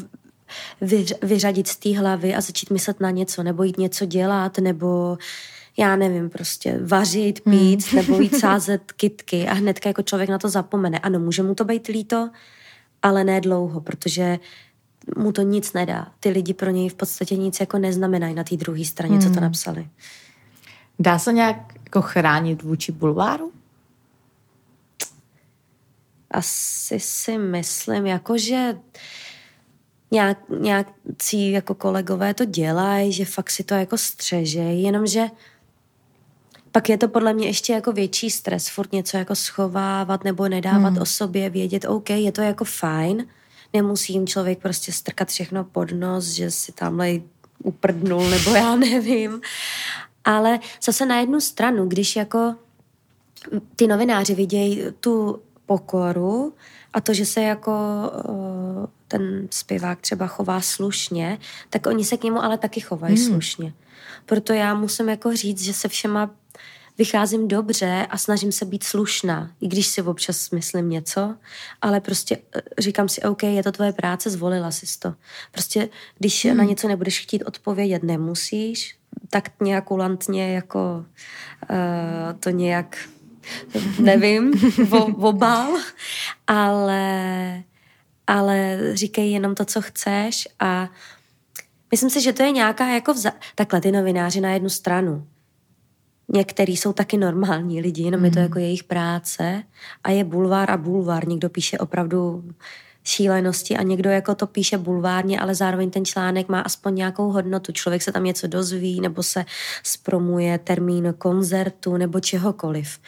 vyřadit z té hlavy a začít myslet na něco, nebo jít něco dělat, nebo já nevím, prostě vařit, pít, nebo jít sázet kytky a hnedka jako člověk na to zapomene. Ano, může mu to být líto, ale ne dlouho, protože mu to nic nedá. Ty lidi pro něj v podstatě nic jako neznamenají na té druhé straně, co to napsali. Dá se nějak jako chránit vůči bulváru? Asi si myslím, jako že nějakcí jako kolegové to dělají, že fakt si to jako střežejí, jenomže pak je to podle mě ještě jako větší stres, furt něco jako schovávat nebo nedávat o sobě vědět, OK, je to jako fajn, nemusím člověk prostě strkat všechno pod nos, že si tamhle uprdnul nebo já nevím. Ale zase na jednu stranu, když jako ty novináři vidějí tu pokoru a to, že se jako ten zpěvák třeba chová slušně, tak oni se k němu ale taky chovají slušně. Proto já musím jako říct, že se všema vycházím dobře a snažím se být slušná, i když si občas myslím něco, ale prostě říkám si, OK, je to tvoje práce, zvolila jsi to. Prostě když na něco nebudeš chtít odpovědět, nemusíš, tak nějak kulantně jako to nějak nevím, obál, ale říkej jenom to, co chceš a myslím si, že to je nějaká jako takhle ty novináři na jednu stranu. Někteří jsou taky normální lidi, jenom je to jako jejich práce a je bulvár a bulvár. Někdo píše opravdu šílenosti a někdo jako to píše bulvárně, ale zároveň ten článek má aspoň nějakou hodnotu. Člověk se tam něco dozví nebo se zpromuje termín koncertu nebo čehokoliv.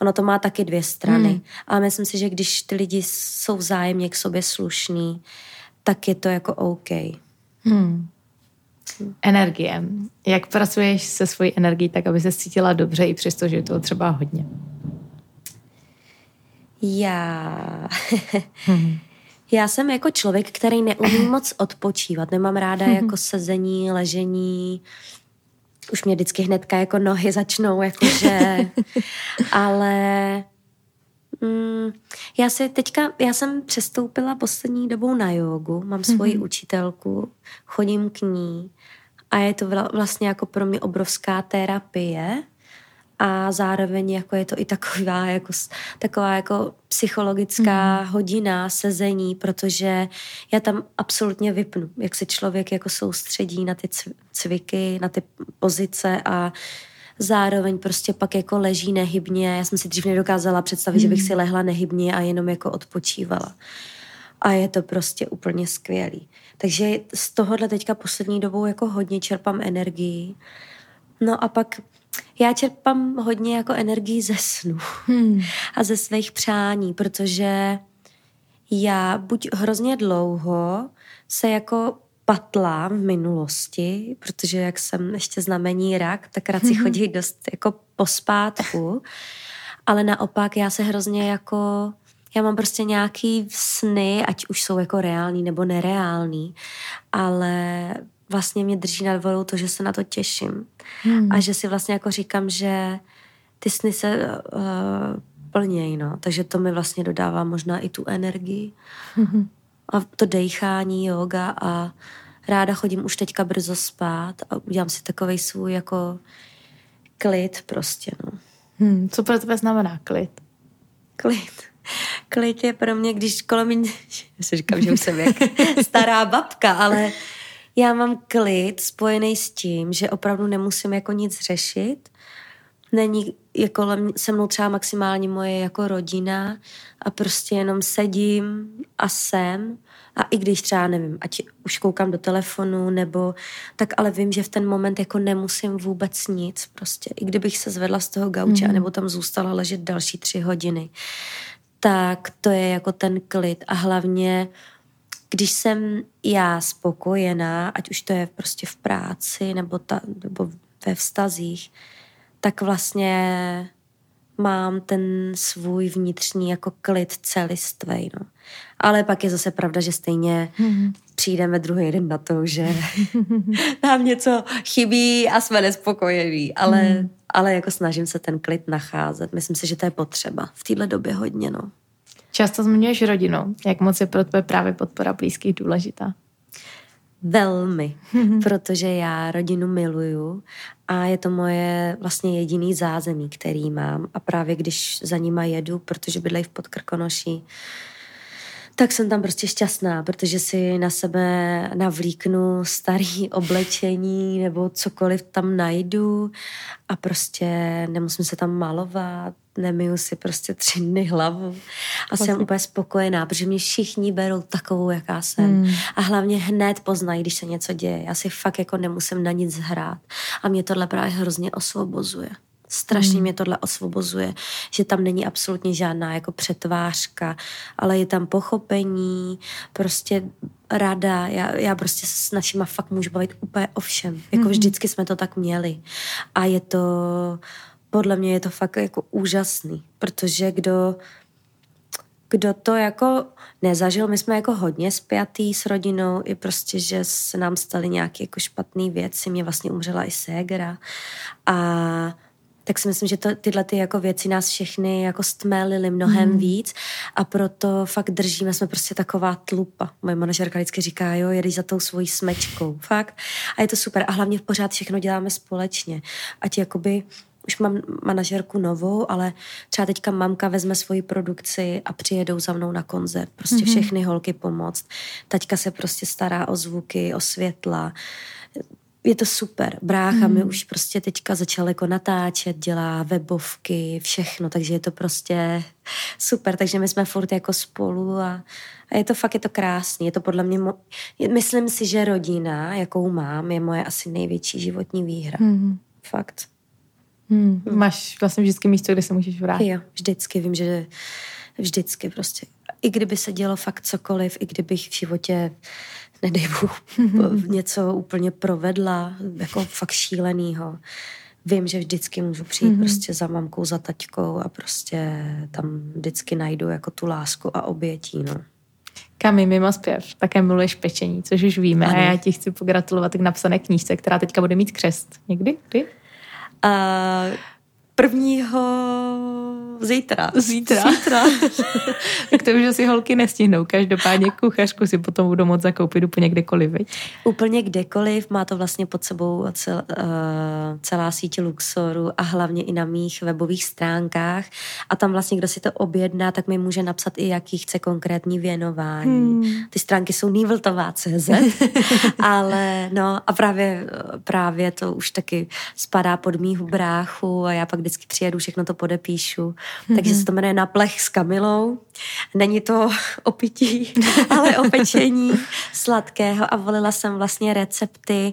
Ono to má taky dvě strany. A myslím si, že když ty lidi jsou vzájemně k sobě slušní, tak je to jako OK. Energie. Jak pracuješ se svojí energií tak, aby se cítila dobře i přesto, že je toho třeba hodně? Já jsem jako člověk, který neumí moc odpočívat. Nemám ráda jako sezení, ležení. Už mě vždycky hnedka jako nohy začnou, jakože... Ale... Já jsem přestoupila poslední dobou na jógu, mám svoji učitelku, chodím k ní a je to vlastně jako pro mě obrovská terapie a zároveň jako je to i taková jako psychologická hodina sezení, protože já tam absolutně vypnu, jak se člověk jako soustředí na ty cviky, na ty pozice a zároveň prostě pak jako leží nehybně. Já jsem si dřív nedokázala představit, že bych si lehla nehybně a jenom jako odpočívala. A je to prostě úplně skvělý. Takže z tohohle teďka poslední dobou jako hodně čerpám energii. No a pak já čerpám hodně jako energii ze snu a ze svých přání, protože já buď hrozně dlouho se jako patla v minulosti, protože jak jsem ještě znamení rak, tak rad si chodí dost jako pospátku, ale naopak já se hrozně jako, já mám prostě nějaký sny, ať už jsou jako reální nebo nereální, ale vlastně mě drží nad vodou to, že se na to těším a že si vlastně jako říkám, že ty sny se plnějí, no, takže to mi vlastně dodává možná i tu energii. A to dejchání, jóga a ráda chodím už teďka brzo spát a udělám si takovej svůj jako klid prostě, no. Co pro tebe znamená klid? Klid je pro mě, když kolem mě... Já si říkám, že už jsem jak stará babka, ale já mám klid spojený s tím, že opravdu nemusím jako nic řešit. Není jako se mnou třeba maximálně moje jako rodina a prostě jenom sedím a jsem a i když třeba nevím, ať už koukám do telefonu nebo tak, ale vím, že v ten moment jako nemusím vůbec nic prostě. I kdybych se zvedla z toho gauče a nebo tam zůstala ležet další 3 hodiny, tak to je jako ten klid a hlavně když jsem já spokojená, ať už to je prostě v práci nebo ve vztazích, tak vlastně mám ten svůj vnitřní jako klid celistvej, no. Ale pak je zase pravda, že stejně přijdeme druhý den na to, že nám něco chybí a jsme nespokojení, ale jako snažím se ten klid nacházet. Myslím si, že to je potřeba v téhle době hodně, no. Často zmiňuješ rodinu. Jak moc je pro tebe právě podpora blízkých důležitá? Velmi, protože já rodinu miluju a je to moje vlastně jediný zázemí, který mám a právě když za nima jedu, protože bydlejí v Podkrkonoší, tak jsem tam prostě šťastná, protože si na sebe navlíknu starý oblečení nebo cokoliv tam najdu a prostě nemusím se tam malovat, nemiju si prostě 3 dny hlavu a jsem úplně spokojená, protože mě všichni berou takovou, jaká jsem. A hlavně hned poznají, když se něco děje. Já si fakt jako nemusím na nic hrát a mě tohle právě hrozně osvobozuje. Strašně mě tohle osvobozuje, že tam není absolutně žádná jako přetvářka, ale je tam pochopení, prostě rada. Já prostě s našima fakt můžu bavit úplně o všem. Jako vždycky jsme to tak měli. A je to, podle mě je to fakt jako úžasný, protože kdo to jako nezažil, my jsme jako hodně spjatý s rodinou i prostě, že se nám staly nějaké jako špatné věci. Mě vlastně umřela i ségra a tak si myslím, že tyhle ty jako věci nás všechny jako stmélily mnohem víc a proto fakt držíme, jsme prostě taková tlupa. Moje manažerka vždycky říká, jo, jedeš za tou svojí smečkou, fakt. A je to super a hlavně pořád všechno děláme společně. Ať jakoby, už mám manažerku novou, ale třeba teďka mamka vezme svoji produkci a přijedou za mnou na koncert. Prostě všechny holky pomoct. Taťka se prostě stará o zvuky, o světla. Je to super. Brácha mi už prostě teďka začal jako natáčet, dělá webovky, všechno, takže je to prostě super. Takže my jsme furt jako spolu a je to fakt, je to krásný. Je to podle mě, myslím si, že rodina, jakou mám, je moje asi největší životní výhra. Fakt. Máš vlastně vždycky místo, kde se můžeš vrátit. Jo, vždycky. Vím, že vždycky prostě. I kdyby se dělo fakt cokoliv, i kdybych v životě nedej Bůh, něco úplně provedla, jako fakt šílenýho. Vím, že vždycky můžu přijít prostě za mamkou, za taťkou a prostě tam vždycky najdu jako tu lásku a obětí, no. Kami, mimo zpěv, také miluješ pečení, což už víme. Ano. A já ti chci pogratulovat k napsané knížce, která teďka bude mít křest. Někdy? Kdy? 1. Zítra. Tak to už asi holky nestihnou. Každopádně kuchařku si potom budou moct zakoupit úplně kdekoliv, viď? Úplně kdekoliv. Má to vlastně pod sebou celá síť Luxoru a hlavně i na mých webových stránkách. A tam vlastně, kdo si to objedná, tak mi může napsat i jaký chce konkrétní věnování. Ty stránky jsou nývltová.cz, ale no a právě to už taky spadá pod mýho bráchu a já pak vždycky přijedu, všechno to podepíšu. Takže se to jmenuje Na plech s Kamilou. Není to o pití, ale o pečení sladkého a volila jsem vlastně recepty.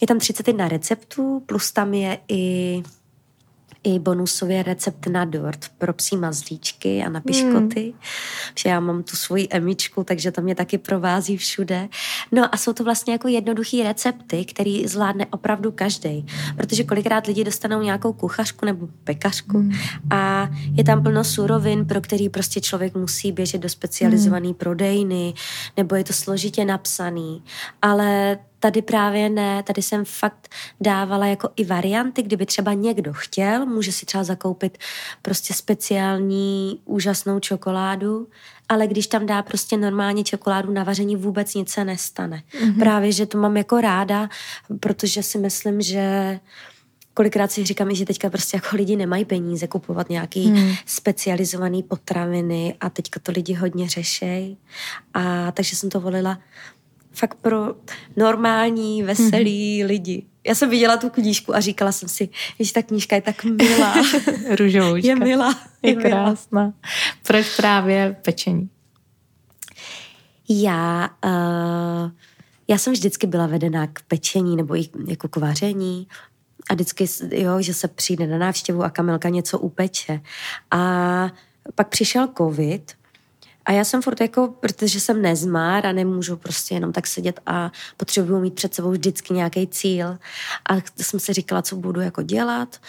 Je tam 31 receptů, plus tam je i bonusově recept na dort pro psí mazlíčky a na piškoty. Že já mám tu svoji Emičku, takže to mě taky provází všude. No a jsou to vlastně jako jednoduchý recepty, který zvládne opravdu každej. Protože kolikrát lidi dostanou nějakou kuchařku nebo pekařku a je tam plno surovin, pro který prostě člověk musí běžet do specializované prodejny nebo je to složitě napsaný. Ale tady právě ne, tady jsem fakt dávala jako i varianty, kdyby třeba někdo chtěl, může si třeba zakoupit prostě speciální úžasnou čokoládu, ale když tam dá prostě normálně čokoládu na vaření, vůbec nic se nestane. Právě, že to mám jako ráda, protože si myslím, že kolikrát si říkám, že teďka prostě jako lidi nemají peníze kupovat nějaký specializovaný potraviny a teďka to lidi hodně řešejí. A takže jsem to volila fakt pro normální, veselý lidi. Já jsem viděla tu knížku a říkala jsem si, že ta knížka je tak milá. Růžovoučka. Je milá. Je krásná. Milá. Proč právě pečení? Já jsem vždycky byla vedená k pečení nebo i jako k vaření. A vždycky, jo, že se přijde na návštěvu a Kamilka něco upeče. A pak přišel covid. A já jsem furt jako, protože jsem nezmár a nemůžu prostě jenom tak sedět a potřebuju mít před sebou vždycky nějaký cíl. A jsem si říkala, co budu jako dělat.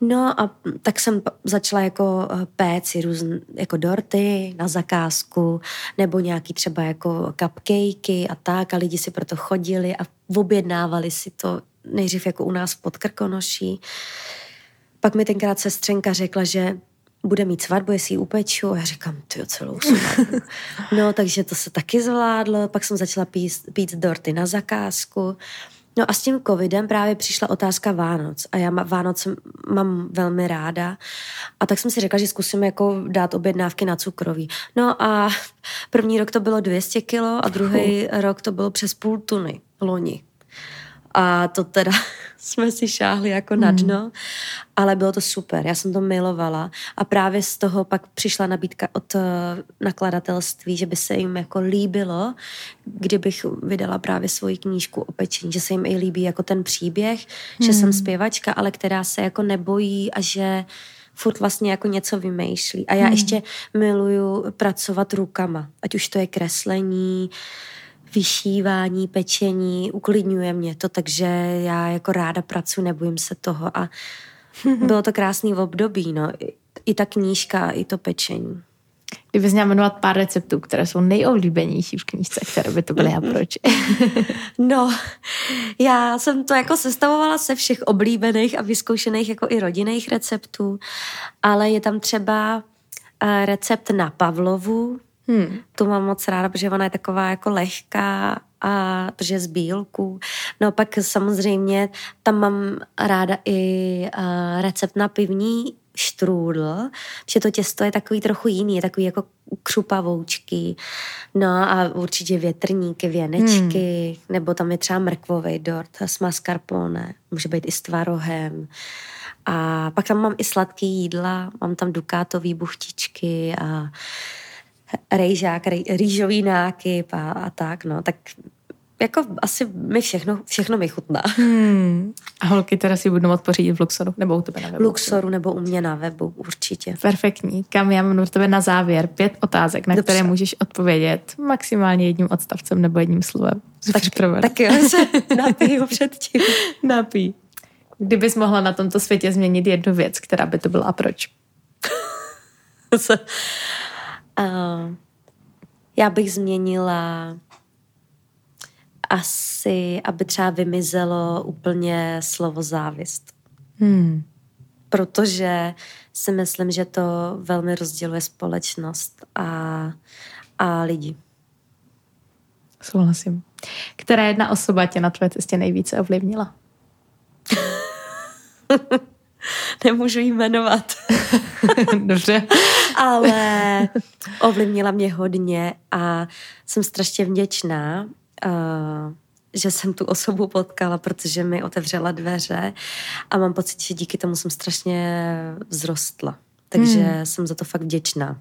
No a tak jsem začala jako péci různé jako dorty na zakázku nebo nějaký třeba jako cupcakey a tak. A lidi si proto chodili a objednávali si to nejdřív jako u nás v Podkrkonoší. Pak mi tenkrát sestřenka řekla, že bude mít svatbu, jestli ji upeču. A já říkám, tyjo, celou svatbu. No, takže to se taky zvládlo. Pak jsem začala pít dorty na zakázku. No a s tím covidem právě přišla otázka Vánoc a já Vánoce mám velmi ráda a tak jsem si řekla, že zkusím jako dát objednávky na cukroví. No a první rok to bylo 200 kilo a druhý rok to bylo přes půl tuny loni. A to teda jsme si šáhli jako na dno, ale bylo to super, já jsem to milovala a právě z toho pak přišla nabídka od nakladatelství, že by se jim jako líbilo, kdybych vydala právě svoji knížku o pečení, že se jim i líbí jako ten příběh, že jsem zpěvačka, ale která se jako nebojí a že furt vlastně jako něco vymýšlí. A já ještě miluju pracovat rukama, ať už to je kreslení, vyšívání, pečení, uklidňuje mě to, takže já jako ráda pracuji, nebojím se toho a bylo to krásný období, no. I ta knížka, i to pečení. Kdybys měla jmenovat pár receptů, které jsou nejoblíbenější v knížce, které by to byly a proč? No, já jsem to jako sestavovala se všech oblíbených a vyzkoušených jako i rodinných receptů, ale je tam třeba recept na pavlovu. Tu mám moc ráda, protože ona je taková jako lehká a protože z bílku. No pak samozřejmě tam mám ráda i recept na pivní štrůdl, protože to těsto je takový trochu jiný, je takový jako křupavoučký. No a určitě větrníky, věnečky, nebo tam je třeba mrkvovej dort s mascarpone, může být i s tvarohem. A pak tam mám i sladký jídla, mám tam dukátový buchtičky a rejžák, rýžový nákyp a tak, no, tak jako asi mi všechno mi chutná. A holky teda si budou moct pořídit v Luxoru, nebo u tebe na webu? Luxoru nebo u mě na webu, určitě. Perfektní. Kam já mám do tebe na závěr 5 otázek, na dobře, které můžeš odpovědět maximálně jedním odstavcem nebo jedním slovem. Tak jo, se napiju předtím. Napij. Kdybys mohla na tomto světě změnit jednu věc, která by to byla a proč? Já bych změnila asi, aby třeba vymizelo úplně slovo závist. Protože si myslím, že to velmi rozděluje společnost a lidi. Souhlasím. Která jedna osoba tě na tvé cestě nejvíce ovlivnila? Nemůžu jí jmenovat. Dobře. Ale ovlivnila mě hodně a jsem strašně vděčná, že jsem tu osobu potkala, protože mi otevřela dveře a mám pocit, že díky tomu jsem strašně vzrostla. Takže jsem za to fakt vděčná.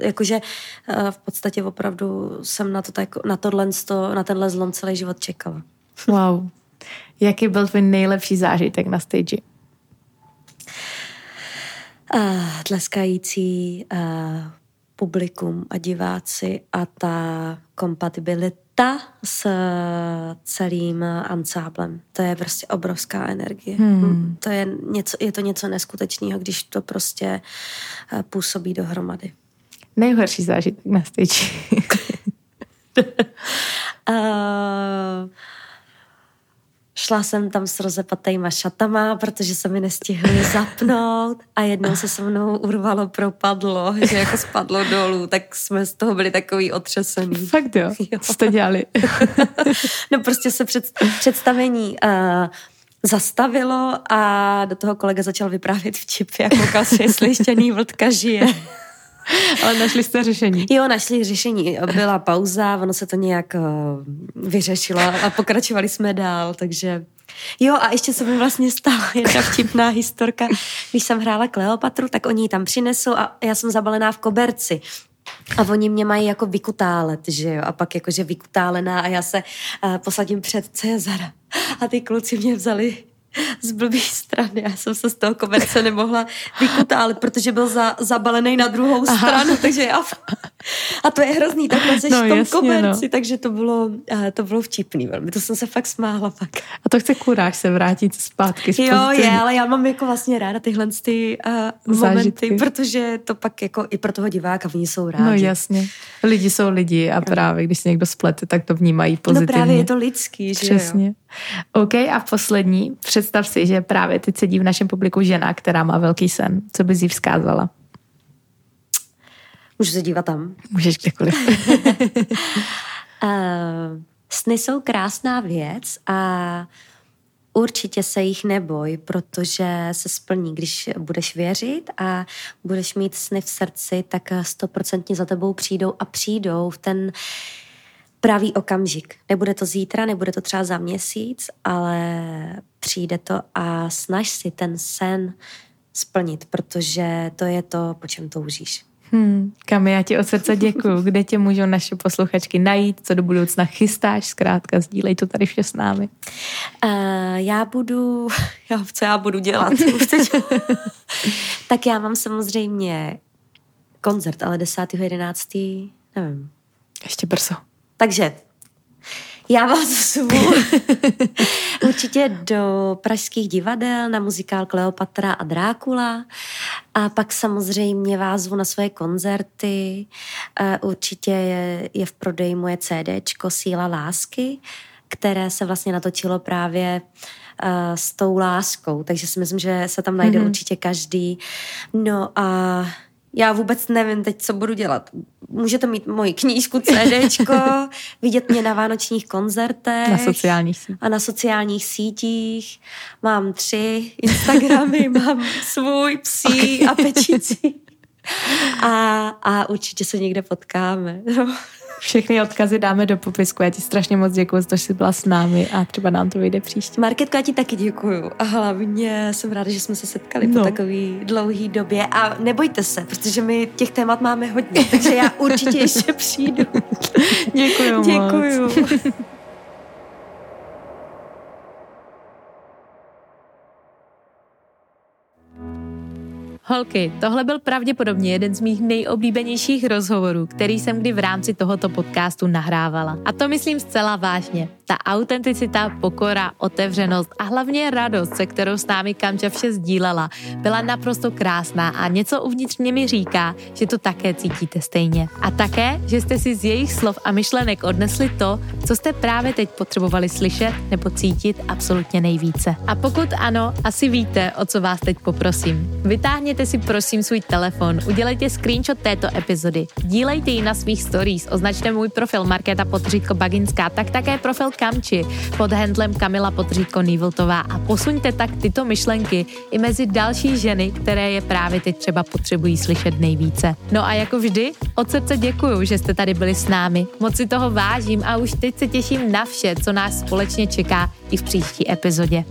Jakože v podstatě opravdu jsem na tenhle zlom celý život čekala. Wow. Jaký byl tvůj nejlepší zážitek na stage? Tleskající publikum a diváci a ta kompatibilita s celým ansáblem. To je prostě obrovská energie. Je to něco neskutečného, když to prostě působí dohromady. Nejhorší zážitek na stage. Šla jsem tam s rozepatejma šatama, protože se mi nestihly zapnout a jednou se se mnou propadlo, že jako spadlo dolů, tak jsme z toho byli takový otřesený. Fakt jo. Co jste dělali? No prostě se představení zastavilo a do toho kolega začal vyprávět vtipy a koukal se, jestli ještě Nývltka žije. Ale našli jste řešení. Jo, našli řešení. Byla pauza, ono se to nějak vyřešilo a pokračovali jsme dál, takže... Jo, a ještě se mi vlastně stala jedna vtipná historka. Když jsem hrála Kleopatru, tak oni ji tam přinesou a já jsem zabalená v koberci. A oni mě mají jako vykutálet, že jo? A pak jakože vykutálená a já se posadím před Cezara. A ty kluci mě vzali z blbý strany. Já jsem se z toho koberce nemohla vykutálit, protože byl zabalený na druhou stranu, takže já... A to je hrozný, takhle seš v tom koberci, takže to bylo vtipný velmi. To jsem se fakt smáhla pak. A to chce kuráž se vrátit zpátky. Ale já mám jako vlastně ráda tyhle ty momenty, protože to pak jako i pro toho diváka oni jsou rádi. No jasně. Lidi jsou lidi a právě když se někdo splete, tak to vnímají pozitivně. No právě je to lidský, že přesně. Jo. OK, a poslední. Představ si, že právě teď sedí v našem publiku žena, která má velký sen. Co bys jí vzkázala? Můžu se dívat tam. Můžeš kdekoliv. Sny jsou krásná věc a určitě se jich neboj, protože se splní, když budeš věřit a budeš mít sny v srdci, tak 100% za tebou přijdou a přijdou v ten pravý okamžik. Nebude to zítra, nebude to třeba za měsíc, ale přijde to a snaž si ten sen splnit, protože to je to, po čem toužíš. Kami, já ti od srdce děkuju. Kde tě můžou naše posluchačky najít? Co do budoucna chystáš? Zkrátka sdílej to tady vše s námi. Co já budu dělat? Tak já mám samozřejmě koncert, ale 10.11. nevím. Ještě brzo. Takže já vás zvu určitě do pražských divadel na muzikál Kleopatra a Drákula a pak samozřejmě vás zvu na svoje koncerty. Určitě je v prodeji moje CDčko Síla lásky, které se vlastně natočilo právě s tou láskou, takže si myslím, že se tam najde určitě každý. No a já vůbec nevím teď, co budu dělat. Můžete mít moji knížku, CDčko, vidět mě na vánočních koncertech. Na sociálních sítích. Mám 3 Instagramy, mám svůj psí a pečící. A určitě se někde potkáme. No. Všechny odkazy dáme do popisku. Já ti strašně moc děkuju, že jsi byla s námi a třeba nám to vyjde příště. Markétko, já ti taky děkuju a hlavně jsem ráda, že jsme se setkali po takový dlouhý době a nebojte se, protože my těch témat máme hodně, takže já určitě ještě přijdu. Děkuju moc. Holky, tohle byl pravděpodobně jeden z mých nejoblíbenějších rozhovorů, který jsem kdy v rámci tohoto podcastu nahrávala. A to myslím zcela vážně. Ta autenticita, pokora, otevřenost a hlavně radost, se kterou s námi Kamča vše sdílela, byla naprosto krásná a něco uvnitř mě mi říká, že to také cítíte stejně. A také, že jste si z jejich slov a myšlenek odnesli to, co jste právě teď potřebovali slyšet nebo cítit absolutně nejvíce. A pokud ano, asi víte, o co vás teď poprosím. Vytáhněte si prosím svůj telefon, udělejte screenshot této epizody, dílejte ji na svých stories, označte můj profil Markéta _Baginská, tak také profil Kamči pod handlem Kamila _ Nývltová a posuňte tak tyto myšlenky i mezi další ženy, které je právě teď třeba potřebují slyšet nejvíce. No a jako vždy, od srdce děkuju, že jste tady byli s námi. Moc si toho vážím a už teď se těším na vše, co nás společně čeká i v příští epizodě.